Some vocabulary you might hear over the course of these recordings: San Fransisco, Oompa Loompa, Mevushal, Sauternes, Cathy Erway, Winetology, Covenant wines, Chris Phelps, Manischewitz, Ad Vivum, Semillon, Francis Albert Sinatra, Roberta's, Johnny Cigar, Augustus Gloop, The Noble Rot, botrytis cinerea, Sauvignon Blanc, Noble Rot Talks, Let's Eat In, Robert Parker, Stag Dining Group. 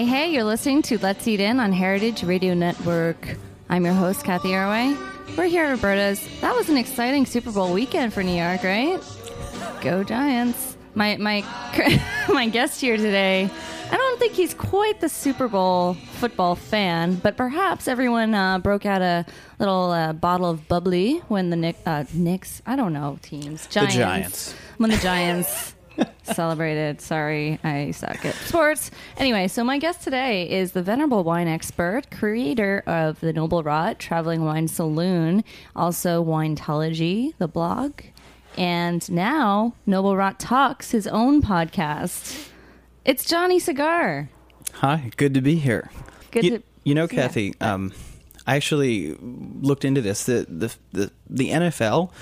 Hey, you're listening to Let's Eat In on Heritage Radio Network. I'm your host, Cathy Erway. We're here at Roberta's. That was an exciting Super Bowl weekend for New York, right? Go Giants. My guest here today, I don't think he's quite the Super Bowl football fan, but perhaps everyone broke out a little bottle of bubbly when the Knicks, I don't know, teams. Giants. The Giants. When the Giants... celebrated. Sorry, I suck at sports. Anyway, so my guest today is the venerable wine expert, creator of the Noble Rot, Traveling Wine Saloon, also Winetology, the blog, and now Noble Rot Talks, his own podcast. It's Johnny Cigar. Hi, good to be here. You know, Kathy, yeah. I actually looked into this. The NFL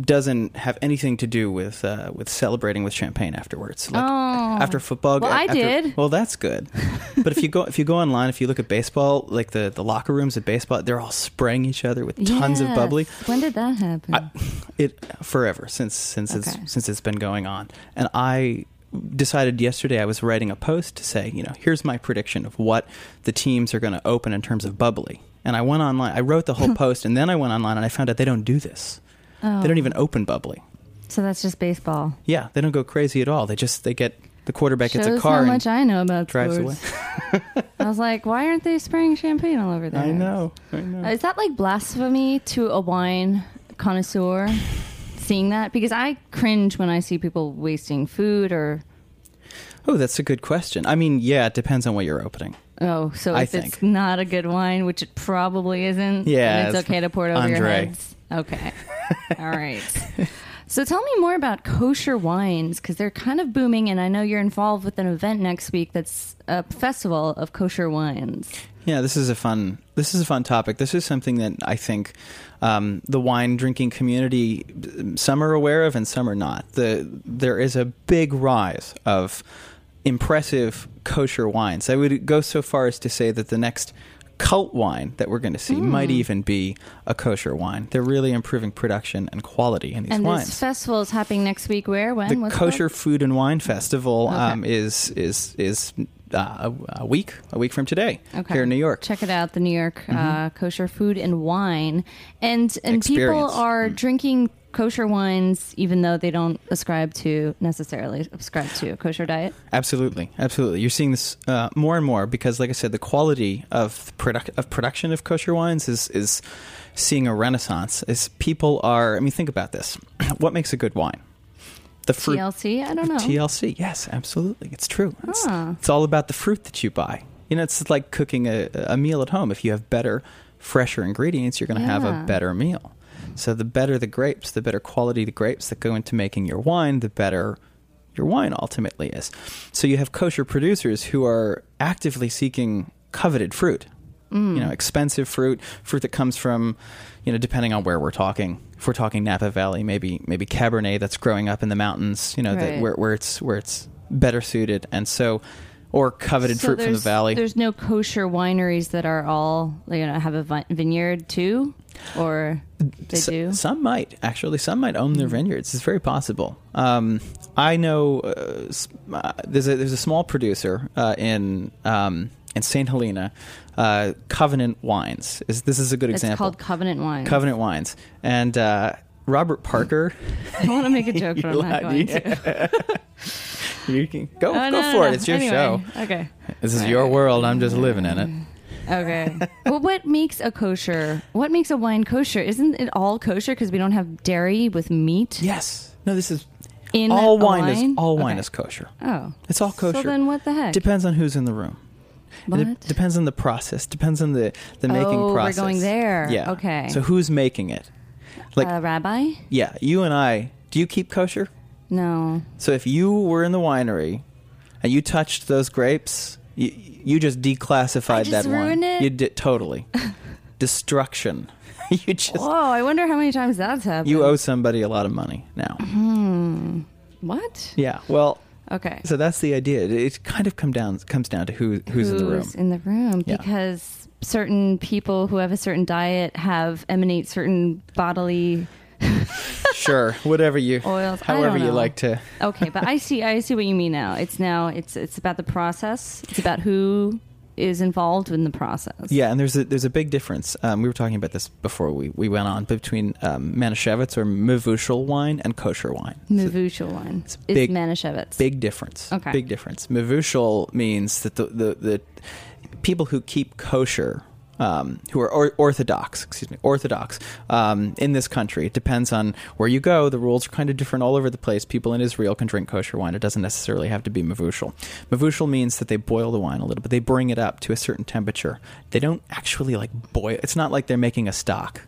doesn't have anything to do with celebrating with champagne afterwards. Like, after football. Well, I did. Well, that's good. But if you go online, if you look at baseball, like the locker rooms at baseball, they're all spraying each other with tons of bubbly. When did that happen? Forever since it's been going on. And I decided yesterday I was writing a post to say, you know, here's my prediction of what the teams are going to open in terms of bubbly. And I went online. I wrote the whole post, and then I went online and I found out they don't do this. Oh. They don't even open bubbly. So that's just baseball. Yeah, they don't go crazy at all. They get the quarterback gets a car. Shows how much I know about drives sports. Away. I was like, why aren't they spraying champagne all over there? I know. Is that like blasphemy to a wine connoisseur? Seeing that, because I cringe when I see people wasting food or. Oh, that's a good question. I mean, yeah, it depends on what you're opening. Oh, so it's not a good wine, which it probably isn't. Yeah, then it's okay to pour it over your heads. Okay. All right. So tell me more about kosher wines, because they're kind of booming, and I know you're involved with an event next week that's a festival of kosher wines. Yeah, this is a fun topic. This is something that I think the wine drinking community, some are aware of and some are not. There is a big rise of impressive kosher wines. I would go so far as to say that the next cult wine that we're going to see might even be a kosher wine. They're really improving production and quality in these wines. And this festival is happening next week. Where? When? The Kosher Food and Wine Festival is a week from today here in New York. Check it out, the New York Kosher Food and Wine. And people are drinking kosher wines, even though they don't necessarily ascribe to a kosher diet. Absolutely. You're seeing this more and more because, like I said, the quality of production of kosher wines is seeing a renaissance. Think about this. What makes a good wine? The fruit. TLC? I don't know. TLC, yes, absolutely. It's true. It's all about the fruit that you buy. You know, it's like cooking a meal at home. If you have better, fresher ingredients, you're going to have a better meal. So the better the grapes, the better quality the grapes that go into making your wine, the better your wine ultimately is. So you have kosher producers who are actively seeking coveted fruit, you know, expensive fruit that comes from, you know, depending on where we're talking. If we're talking Napa Valley, maybe Cabernet that's growing up in the mountains, you know, where it's better suited. And so or coveted fruit from the valley. There's no kosher wineries that are all, you know, have a vineyard too, or they do? Some might, actually. Some might own their vineyards. It's very possible. I know there's a small producer in St. Helena, Covenant Wines. This is a good example. It's called Covenant Wines. Covenant Wines. And Robert Parker. I want to make a joke, but I'm not going to. You can go for it. It's your show. Okay. This is your world. I'm just living in it. Okay. Well, what makes a wine kosher? Isn't it all kosher because we don't have dairy with meat? Yes. No, this is... All wine is kosher. Oh. It's all kosher. So then what the heck? Depends on who's in the room. What? It depends on the process. Depends on the making process. Oh, we're going there. Yeah. Okay. So who's making it? Like a rabbi? Yeah. You and I. Do you keep kosher? No. So if you were in the winery and you touched those grapes, you just declassified that wine. It? You did totally. Destruction. You just. Whoa! I wonder how many times that's happened. You owe somebody a lot of money now. Hmm. What? Yeah. Well. Okay. So that's the idea. It kind of comes down to who's in the room. Who's in the room? Yeah. Because certain people who have a certain diet emanate certain bodily. Sure, whatever you oils. However you like to. Okay, but I see what you mean now. It's about the process. It's about who is involved in the process. Yeah, and there's a big difference. We were talking about this before we went on between Manischewitz or Mevushal wine and kosher wine. Mevushal wine. It's big Manischewitz. Big difference. Okay. Big difference. Mevushal means that the people who keep kosher. Who are Orthodox, in this country. It depends on where you go. The rules are kind of different all over the place. People in Israel can drink kosher wine. It doesn't necessarily have to be Mevushal. Mevushal means that they boil the wine a little bit. They bring it up to a certain temperature. They don't actually boil. It's not like they're making a stock.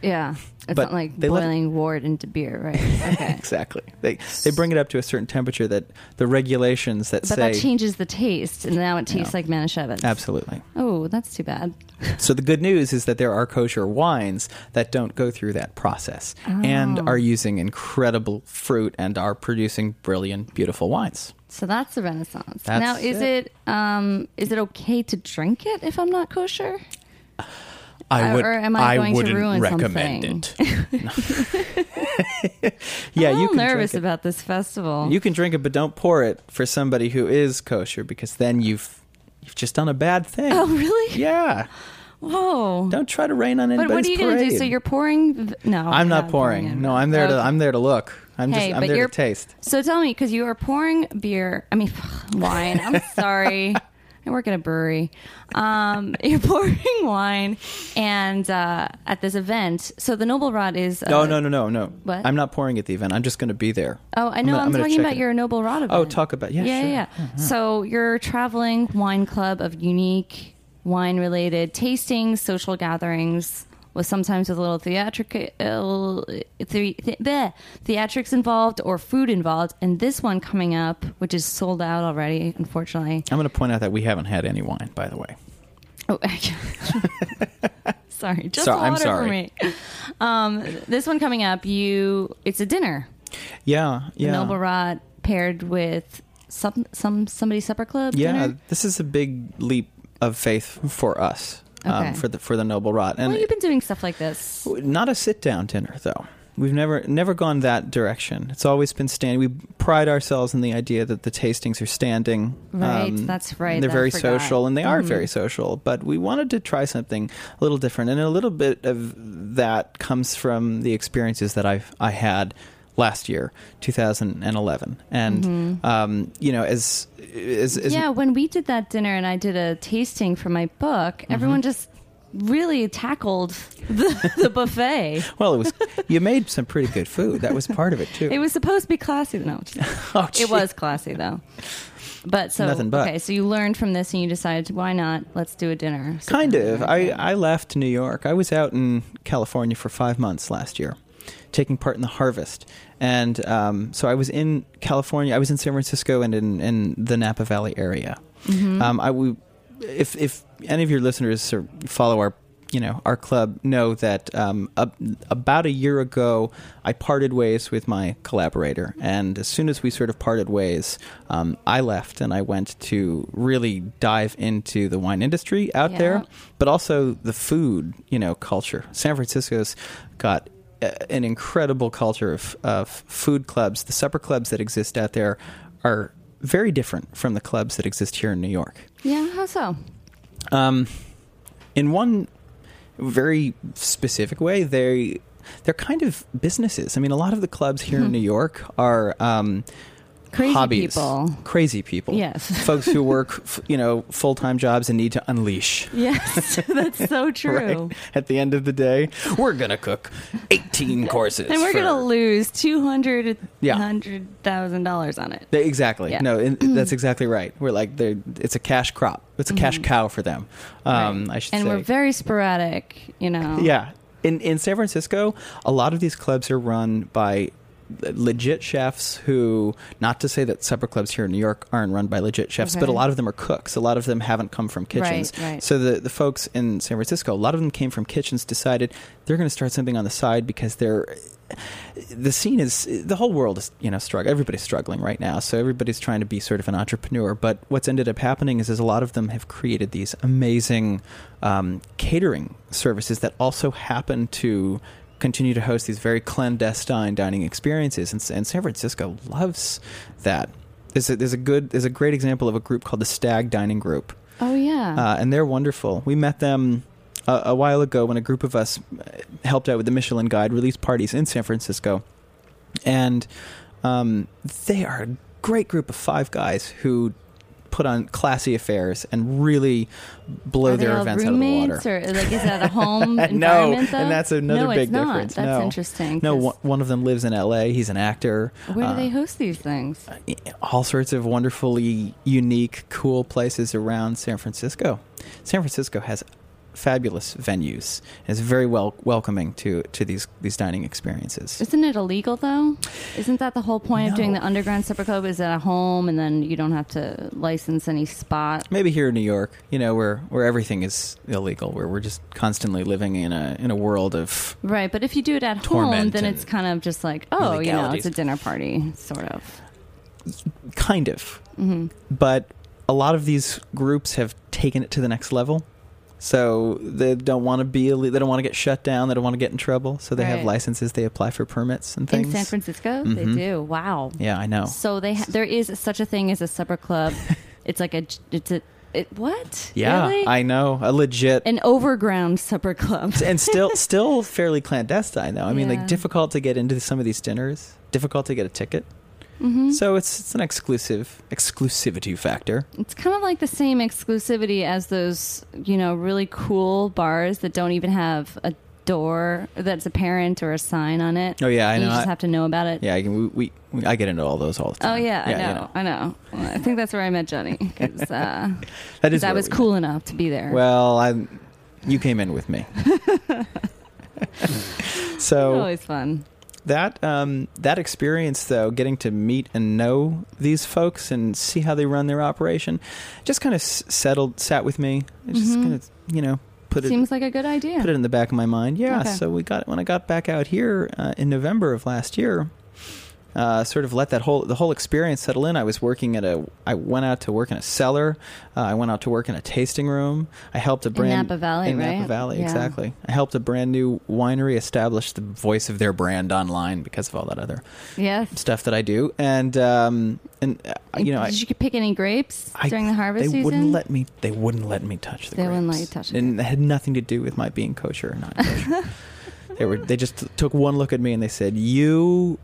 Yeah. It's not like boiling wort into beer, right? Okay. Exactly. They bring it up to a certain temperature that the regulations But that changes the taste, and now it tastes like Manischewitz. Absolutely. Oh, that's too bad. So the good news is that there are kosher wines that don't go through that process and are using incredible fruit and are producing brilliant, beautiful wines. So that's the Renaissance. Is it okay to drink it if I'm not kosher? I wouldn't recommend it. Yeah, I'm nervous about this festival. You can drink it, but don't pour it for somebody who is kosher, because then you've just done a bad thing. Oh, really? Yeah. Whoa! Don't try to rain on anybody's parade. But what are you going to do? So you're pouring? No, I'm not pouring. No, I'm there to. I'm there to look. I'm there to taste. So tell me, because you are pouring beer. I mean, wine. I'm sorry. I work at a brewery. You're pouring wine, and at this event, so the Noble Rot is... No. What? I'm not pouring at the event. I'm just going to be there. Oh, I know. I'm talking about your Noble Rot event. Oh, talk about... Yeah, sure. Mm-hmm. So you're traveling wine club of unique wine-related tastings, social gatherings, sometimes with a little theatrics involved or food involved, and this one coming up, which is sold out already, unfortunately. I'm going to point out that we haven't had any wine, by the way. Oh, sorry, just water for me. This one coming up, it's a dinner. Yeah. Noble Rot paired with somebody's supper club. Yeah, dinner? This is a big leap of faith for us. Okay. For the Noble Rot. And you've been doing stuff like this. Not a sit-down dinner, though. We've never gone that direction. It's always been standing. We pride ourselves in the idea that the tastings are standing. Right, that's right. They're very social, and they are very social. But we wanted to try something a little different, and a little bit of that comes from the experiences that I had last year, 2011, and when we did that dinner and I did a tasting for my book, everyone just really tackled the buffet. Well, you made some pretty good food. That was part of it too. It was supposed to be classy, though. Oh, it was classy though. But so nothing but. Okay, so you learned from this and you decided, why not? Let's do a dinner. Kind of. I left New York. I was out in California for 5 months last year, taking part in the harvest. And so I was in California. I was in San Francisco and in the Napa Valley area. If any of your listeners follow our you know, our club know that about a year ago, I parted ways with my collaborator. And as soon as we sort of parted ways, I left and I went to really dive into the wine industry out there, but also the food, you know, culture. San Francisco's got an incredible culture of food clubs. The supper clubs that exist out there are very different from the clubs that exist here in New York. Yeah, how so? In one very specific way, they're kind of businesses. I mean, a lot of the clubs here in New York are crazy people. Yes. Folks who work, full-time jobs and need to unleash. Yes, that's so true. Right? At the end of the day, we're going to cook 18 courses. And we're going to lose $200,000 on it. Exactly. Yeah. No, that's exactly right. We're like, it's a cash crop. It's a cash cow for them, right. I should say. And we're very sporadic, Yeah. In San Francisco, a lot of these clubs are run by legit chefs who, not to say that supper clubs here in New York aren't run by legit chefs, but a lot of them are cooks. A lot of them haven't come from kitchens. Right. So the folks in San Francisco, a lot of them came from kitchens, decided they're going to start something on the side because the scene is, the whole world is, struggling. Everybody's struggling right now. So everybody's trying to be sort of an entrepreneur. But what's ended up happening is a lot of them have created these amazing catering services that also happen to continue to host these very clandestine dining experiences, and San Francisco loves that. There's a great example of a group called the Stag Dining Group. Oh yeah, and they're wonderful. We met them a while ago when a group of us helped out with the Michelin Guide release parties in San Francisco, and they are a great group of five guys who put on classy affairs and really blow their events out of the water. Or, is that a home environment? No, though? And that's another big difference. That's interesting. No, one of them lives in L.A. He's an actor. Where do they host these things? All sorts of wonderfully unique, cool places around San Francisco. San Francisco has fabulous venues. It's very welcoming to these dining experiences. Isn't it illegal though? Isn't that the whole point of doing the underground supper club? Is at a home, and then you don't have to license any spot. Maybe here in New York, where everything is illegal, where we're just constantly living in a world of right. But if you do it at home, then it's kind of just like it's a dinner party, sort of. Kind of, but a lot of these groups have taken it to the next level. So they don't want to they don't want to get shut down. They don't want to get in trouble. So they have licenses. They apply for permits and things. In San Francisco, they do. Wow. Yeah, I know. So there is such a thing as a supper club. It's like what? Yeah, really? I know. A legit an overground supper club, and still fairly clandestine though. I mean, difficult to get into some of these dinners. Difficult to get a ticket. Mm-hmm. So it's an exclusivity factor. It's kind of like the same exclusivity as those, really cool bars that don't even have a door that's a parent or a sign on it. Oh yeah, I know. You just have to know about it. Yeah, I get into all those all the time. Oh yeah, I know. Well, I think that's where I met Johnny because I was cool enough to be there. Well, you came in with me. So it's always fun. That experience, though, getting to meet and know these folks and see how they run their operation, just kind of sat with me. It just kind of, seems like a good idea. Put it in the back of my mind. Yeah. Okay. So when I got back out here in November of last year, sort of let the whole experience settle in. I went out to work in a cellar. I went out to work in a tasting room. I helped a brand in Napa Valley, in right? Napa Valley, yeah. Exactly. I helped a brand new winery establish the voice of their brand online because of all that other stuff that I do. And did you pick any grapes during the harvest season? They wouldn't let me touch the grapes. They wouldn't let you touch them. And it had nothing to do with my being kosher or not kosher. They just took one look at me and they said, "You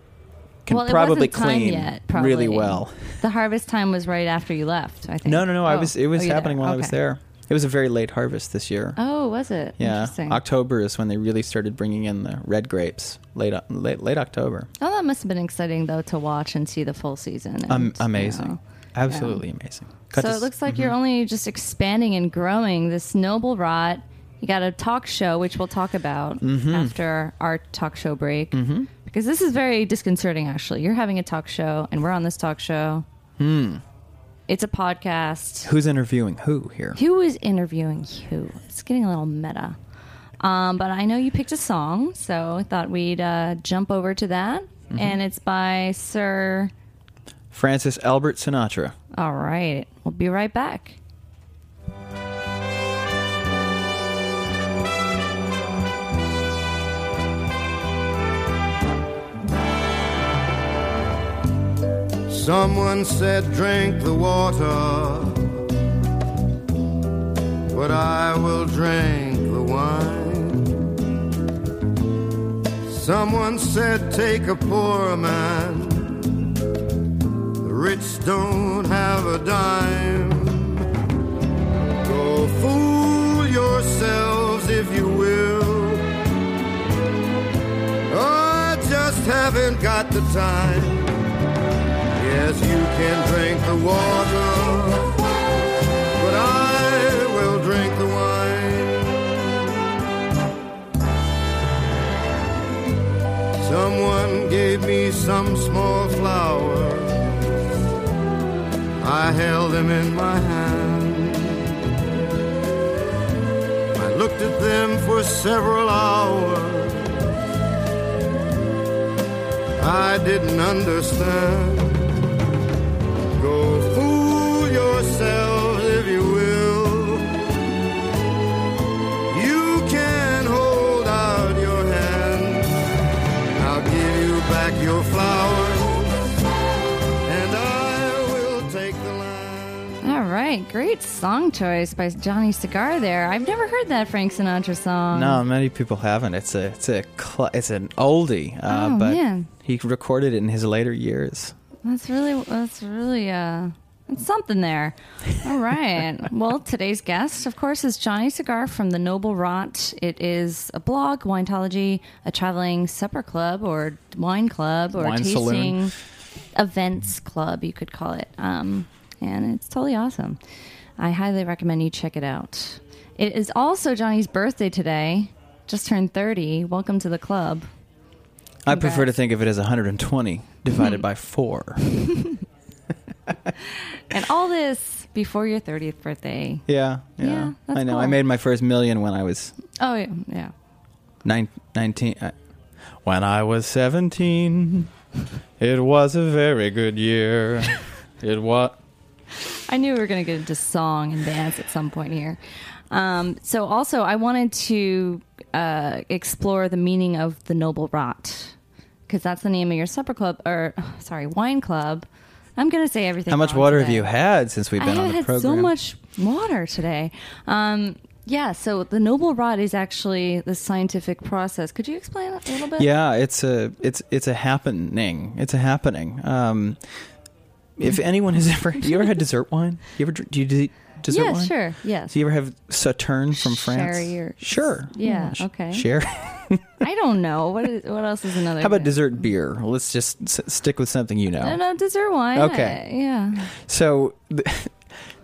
can probably clean yet, really well." The harvest time was right after you left, I think. No. It was happening while I was there. It was a very late harvest this year. Oh, was it? Yeah. Interesting. October is when they really started bringing in the red grapes. Late October. Oh, that must have been exciting though to watch and see the full season. And, amazing. Absolutely amazing. It looks like you're only just expanding and growing this Noble Rot. You got a talk show, which we'll talk about after our talk show break. Mm-hmm. Because this is very disconcerting, actually. You're having a talk show, and we're on this talk show. Hmm. It's a podcast. Who's interviewing who here? Who is interviewing who? It's getting a little meta. But I know you picked a song, so I thought we'd jump over to that. Mm-hmm. And it's by Sir... Francis Albert Sinatra. All right. We'll be right back. Someone said drink the water, but I will drink the wine. Someone said take a poor man, the rich don't have a dime. Go fool yourselves if you will, I just haven't got the time. Yes, you can drink the water, but I will drink the wine. Someone gave me some small flowers, I held them in my hand. I looked at them for several hours, I didn't understand. Go fool yourselves if you will, you can hold out your hand. I'll give you back your flowers, and I will take the land. All right, great song choice by Johnny Cigar there. I've never heard that Frank Sinatra song. No, many people haven't. It's an oldie, but man. He recorded it in his later years. That's really it's something there. All right. Well, today's guest, of course, is Johnny Cigar from the Noble Rot. It is a blog, Wineology, a traveling supper club or wine club or wine tasting saloon. Events club, you could call it. And it's totally awesome. I highly recommend you check it out. It is also Johnny's birthday today. Just turned 30. Welcome to the club. Congrats. I prefer to think of it as 120 divided by 4. And all this before your 30th birthday. Yeah. That's I know. Cool. I made my first million when I was... Oh, yeah. 19... when I was 17, it was a very good year. It was... I knew we were going to get into song and dance at some point here. So also, I wanted to explore the meaning of the Noble Rot, because that's the name of your supper club, wine club. I'm going to say everything. How much water have you had since we've been on the program? I had so much water today. So the Noble Rot is actually the scientific process. Could you explain that a little bit? Yeah, it's a happening. If anyone has ever... You ever had dessert wine? Dessert wine? Sure. Yes. Do you ever have Sauternes from France? Sure. Yeah. Okay. Sherry. I don't know. What else is another? How about dessert beer? Well, let's just stick with something you know. No, dessert wine. Okay. Yeah. So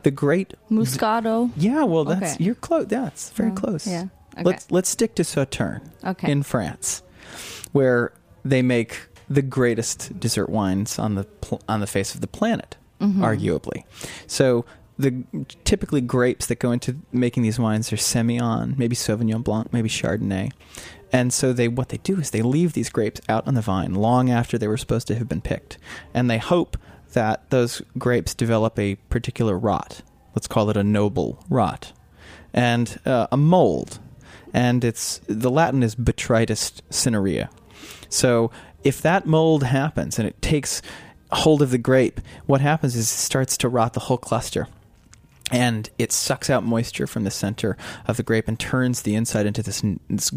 the great Moscato. Yeah. Well, that's okay. You're close. That's very close. Yeah. Okay. Let's stick to Sauternes. Okay. In France, where they make the greatest dessert wines on the face of the planet, arguably. So. The typically grapes that go into making these wines are Semillon, maybe Sauvignon Blanc, maybe Chardonnay. And so what they do is they leave these grapes out on the vine long after they were supposed to have been picked. And they hope that those grapes develop a particular rot. Let's call it a noble rot. And a mold. And the Latin is botrytis cinerea. So if that mold happens and it takes hold of the grape, what happens is it starts to rot the whole cluster. And it sucks out moisture from the center of the grape and turns the inside into this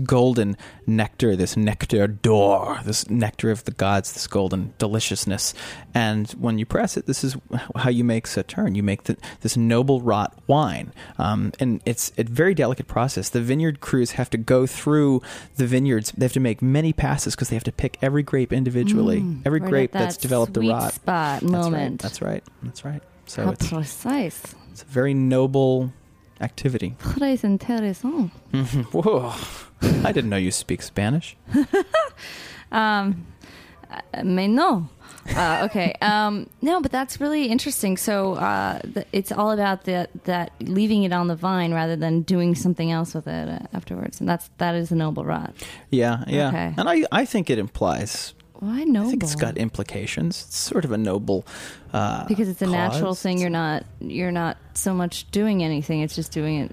golden nectar, this nectar d'or, this nectar of the gods, this golden deliciousness. And when you press it, this is how you make Sauternes. You make this noble rot wine. And it's a very delicate process. The vineyard crews have to go through the vineyards. They have to make many passes because they have to pick every grape individually, every grape that's developed the rot. Spot moment. That's right. So it's precise. It's a very noble activity. Très intéressant. Whoa. I didn't know you speak Spanish. Mais non. Okay. No, but that's really interesting. So it's all about that leaving it on the vine rather than doing something else with it afterwards. And that is the noble rot. Yeah, yeah. Okay. And I think it implies... Why noble? I think it's got implications. It's sort of a noble because it's a cause. Natural thing. You're not so much doing anything. It's just doing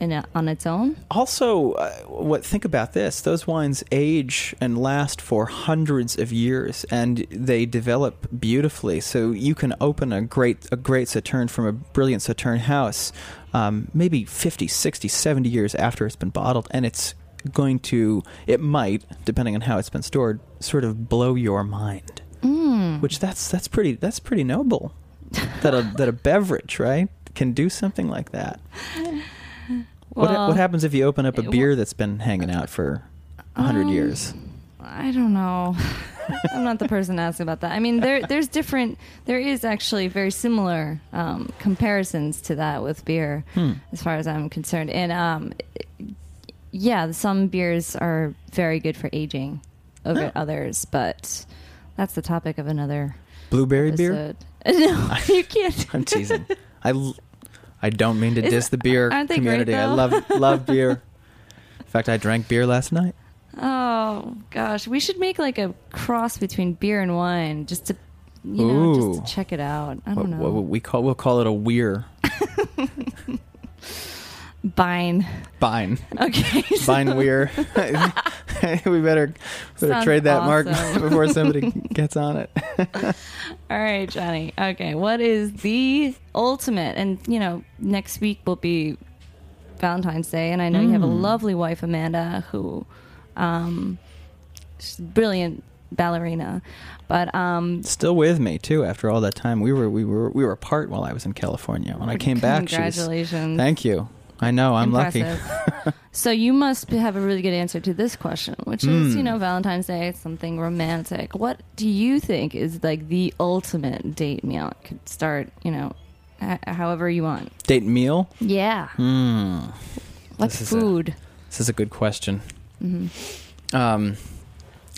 it on its own. Also, think about this. Those wines age and last for hundreds of years, and they develop beautifully. So you can open a great Sauternes from a brilliant Sauternes house maybe 50, 60, 70 years after it's been bottled, and it might, depending on how it's been stored, sort of blow your mind. Which that's pretty noble. that a beverage, right, can do something like that. Well, what happens if you open up a beer that's been hanging out for 100 years? I don't know. I'm not the person to ask about that. I mean, there is actually very similar comparisons to that with beer, as far as I'm concerned. And yeah, some beers are very good for aging over others, but that's the topic of another blueberry episode. Beer? No, you can't. I'm teasing. I don't mean to diss the beer community. I love beer. In fact, I drank beer last night. Oh, gosh. We should make like a cross between beer and wine just to check it out. I don't know. What we'll call it a weir. Bine. Okay. Bine weir. we better trade that mark before somebody gets on it. All right, Johnny. Okay, what is the ultimate? And, next week will be Valentine's Day, and I know you have a lovely wife, Amanda, who she's a brilliant ballerina, but still with me too after all that time. We were apart while I was in California. When I came back, congratulations. Thank you. I know, I'm impressive. Lucky. So you must have a really good answer to this question, which is, Valentine's Day, it's something romantic. What do you think is like the ultimate date meal? It could start, however you want. Date meal? Yeah. What's food? This is a good question. Mm-hmm.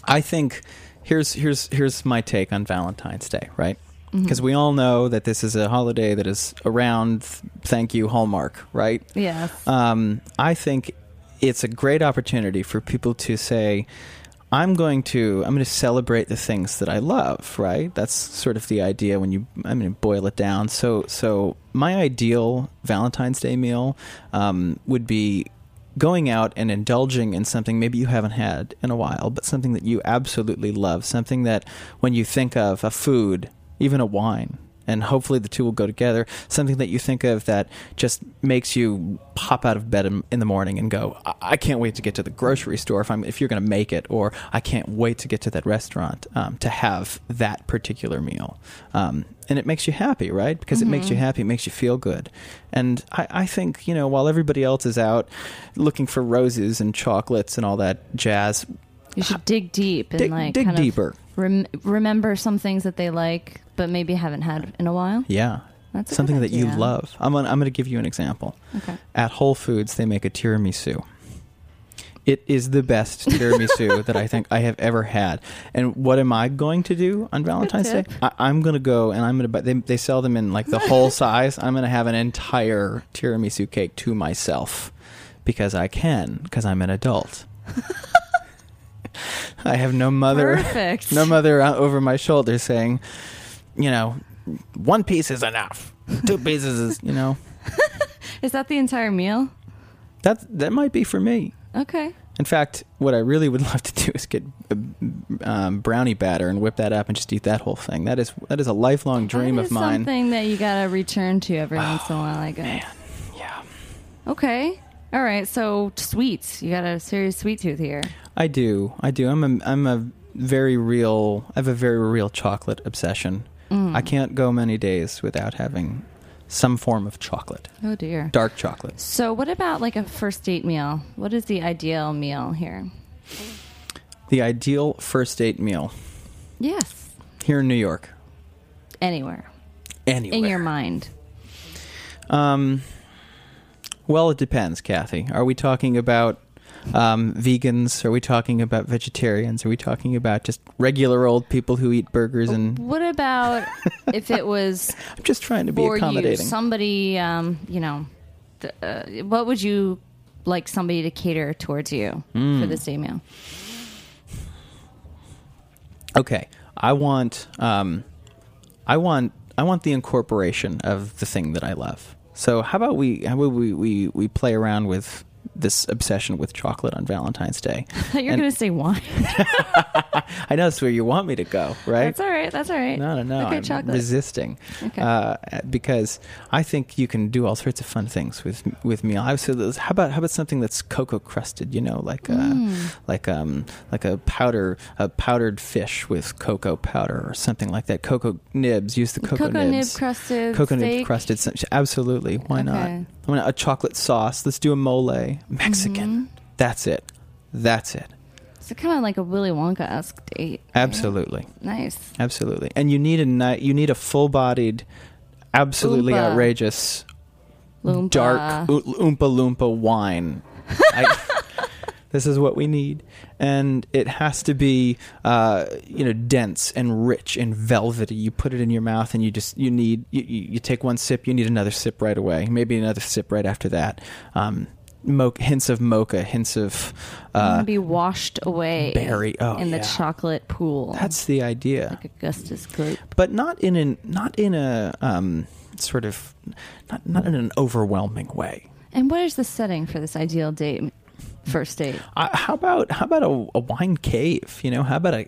I think here's my take on Valentine's Day, right? Because we all know that this is a holiday that is around, thank you, Hallmark, right? Yeah. I think it's a great opportunity for people to say, I'm going to celebrate the things that I love, right? That's sort of the idea when you boil it down. So my ideal Valentine's Day meal would be going out and indulging in something maybe you haven't had in a while, but something that you absolutely love, something that when you think of a food, even a wine, and hopefully the two will go together, something that you think of that just makes you pop out of bed in the morning and go, I can't wait to get to the grocery store if you're going to make it, or I can't wait to get to that restaurant to have that particular meal. And it makes you happy, right? Because it makes you happy, it makes you feel good. And I think, while everybody else is out looking for roses and chocolates and all that jazz... You should dig deep and dig deeper. Remember some things that they like, but maybe haven't had in a while. Yeah, that's something that you love. I'm going to give you an example. Okay. At Whole Foods, they make a tiramisu. It is the best tiramisu that I think I have ever had. And what am I going to do on Valentine's Day? I'm going to go and I'm going to buy. They sell them in like the whole size. I'm going to have an entire tiramisu cake to myself because I can, because I'm an adult. I have no mother over my shoulder saying, one piece is enough. Two pieces is. Is that the entire meal? That might be for me. Okay. In fact, what I really would love to do is get brownie batter and whip that up and just eat that whole thing. That is a lifelong dream of mine. Something that you got to return to every once in a while, I guess. Man. Yeah. Okay. All right, so sweets. You got a serious sweet tooth here. I do. I have a very real chocolate obsession. I can't go many days without having some form of chocolate. Oh, dear. Dark chocolate. So what about like a first date meal? What is the ideal meal here? The ideal first date meal. Yes. Here in New York. Anywhere. In your mind. Well, it depends, Kathy. Are we talking about vegans? Are we talking about vegetarians? Are we talking about just regular old people who eat burgers? And what about if it was? I'm just trying to be accommodating. For you, somebody, what would you like somebody to cater towards you for this day meal? Okay, I want the incorporation of the thing that I love. So how about we play around with this obsession with chocolate on Valentine's Day? You're going to say wine. I know that's where you want me to go, right? That's all right. No. Okay, I'm chocolate. Resisting. Okay. Because I think you can do all sorts of fun things with meal. So how about something that's cocoa crusted? You know, like a powdered fish with cocoa powder or something like that. Cocoa nibs. Use the cocoa nibs. Cocoa nib crusted. Absolutely. Why not? I want a chocolate sauce. Let's do a mole. Mexican. Mm-hmm. That's it. So kind of like a Willy Wonka-esque date. Absolutely. Right? Nice. Absolutely. And you need a full-bodied, absolutely Oompa. Outrageous, Loompa. Dark Oompa Loompa wine. This is what we need. And it has to be, dense and rich and velvety. You put it in your mouth and you take one sip, you need another sip right away. Maybe another sip right after that. Hints of mocha, hints of be washed away berry in the chocolate pool. That's the idea, like Augustus Gloop, but not in an overwhelming way. And what is the setting for this ideal date? First date. How about a wine cave? You know, how about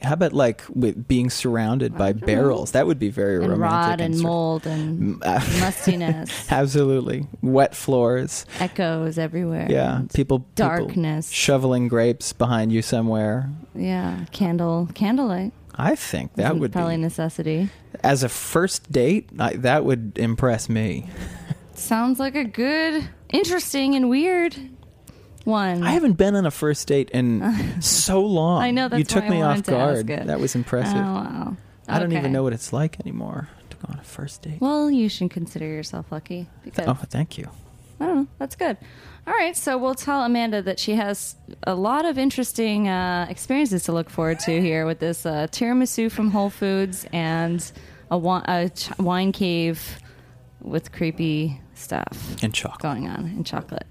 being surrounded by barrels? That would be very romantic. Rot and mold and mustiness. Absolutely, wet floors, echoes everywhere. Yeah, people darkness, people shoveling grapes behind you somewhere. Yeah, candlelight. I think that would probably be necessity as a first date. That would impress me. Sounds like a good, interesting, and weird. One. I haven't been on a first date in so long. I know, that's you took why me I off guard. That was impressive. Oh, wow. Okay. I don't even know what it's like anymore to go on a first date. Well, you should consider yourself lucky. Because, thank you. I don't know. That's good. All right, so we'll tell Amanda that she has a lot of interesting experiences to look forward to here with this tiramisu from Whole Foods and a wine cave with creepy stuff and chocolate going on and chocolate.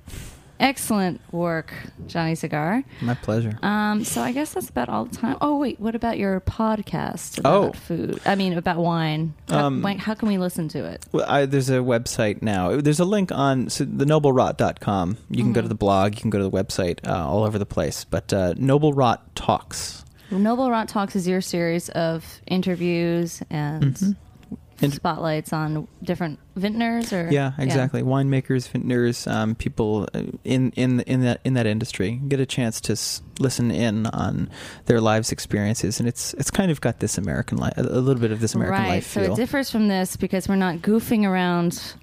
Excellent work, Johnny Cigar. My pleasure. So I guess that's about all the time. Oh, wait. What about your podcast about food? I mean, about wine. How can we listen to it? Well, there's a website now. There's a link on the NobleRot.com. You can go to the blog. You can go to the website all over the place. But Noble Rot Talks. Noble Rot Talks is your series of interviews and... Mm-hmm. Spotlights on different vintners, or winemakers, vintners, people in that industry get a chance to listen in on their lives' experiences, and it's kind of got this American life, a little bit of this American life feel. So it differs from this because we're not goofing around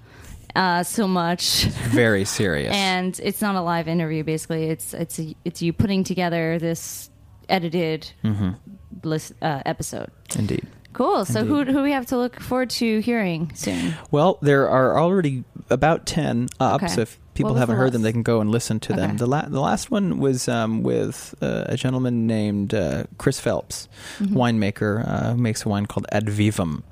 so much. It's very serious, and it's not a live interview. Basically, it's you putting together this edited episode. Indeed. Cool. So indeed. Who do we have to look forward to hearing soon? Well, there are already about 10 up, so if people haven't heard them, they can go and listen to them. The last one was with a gentleman named Chris Phelps, winemaker, who makes a wine called Ad Vivum,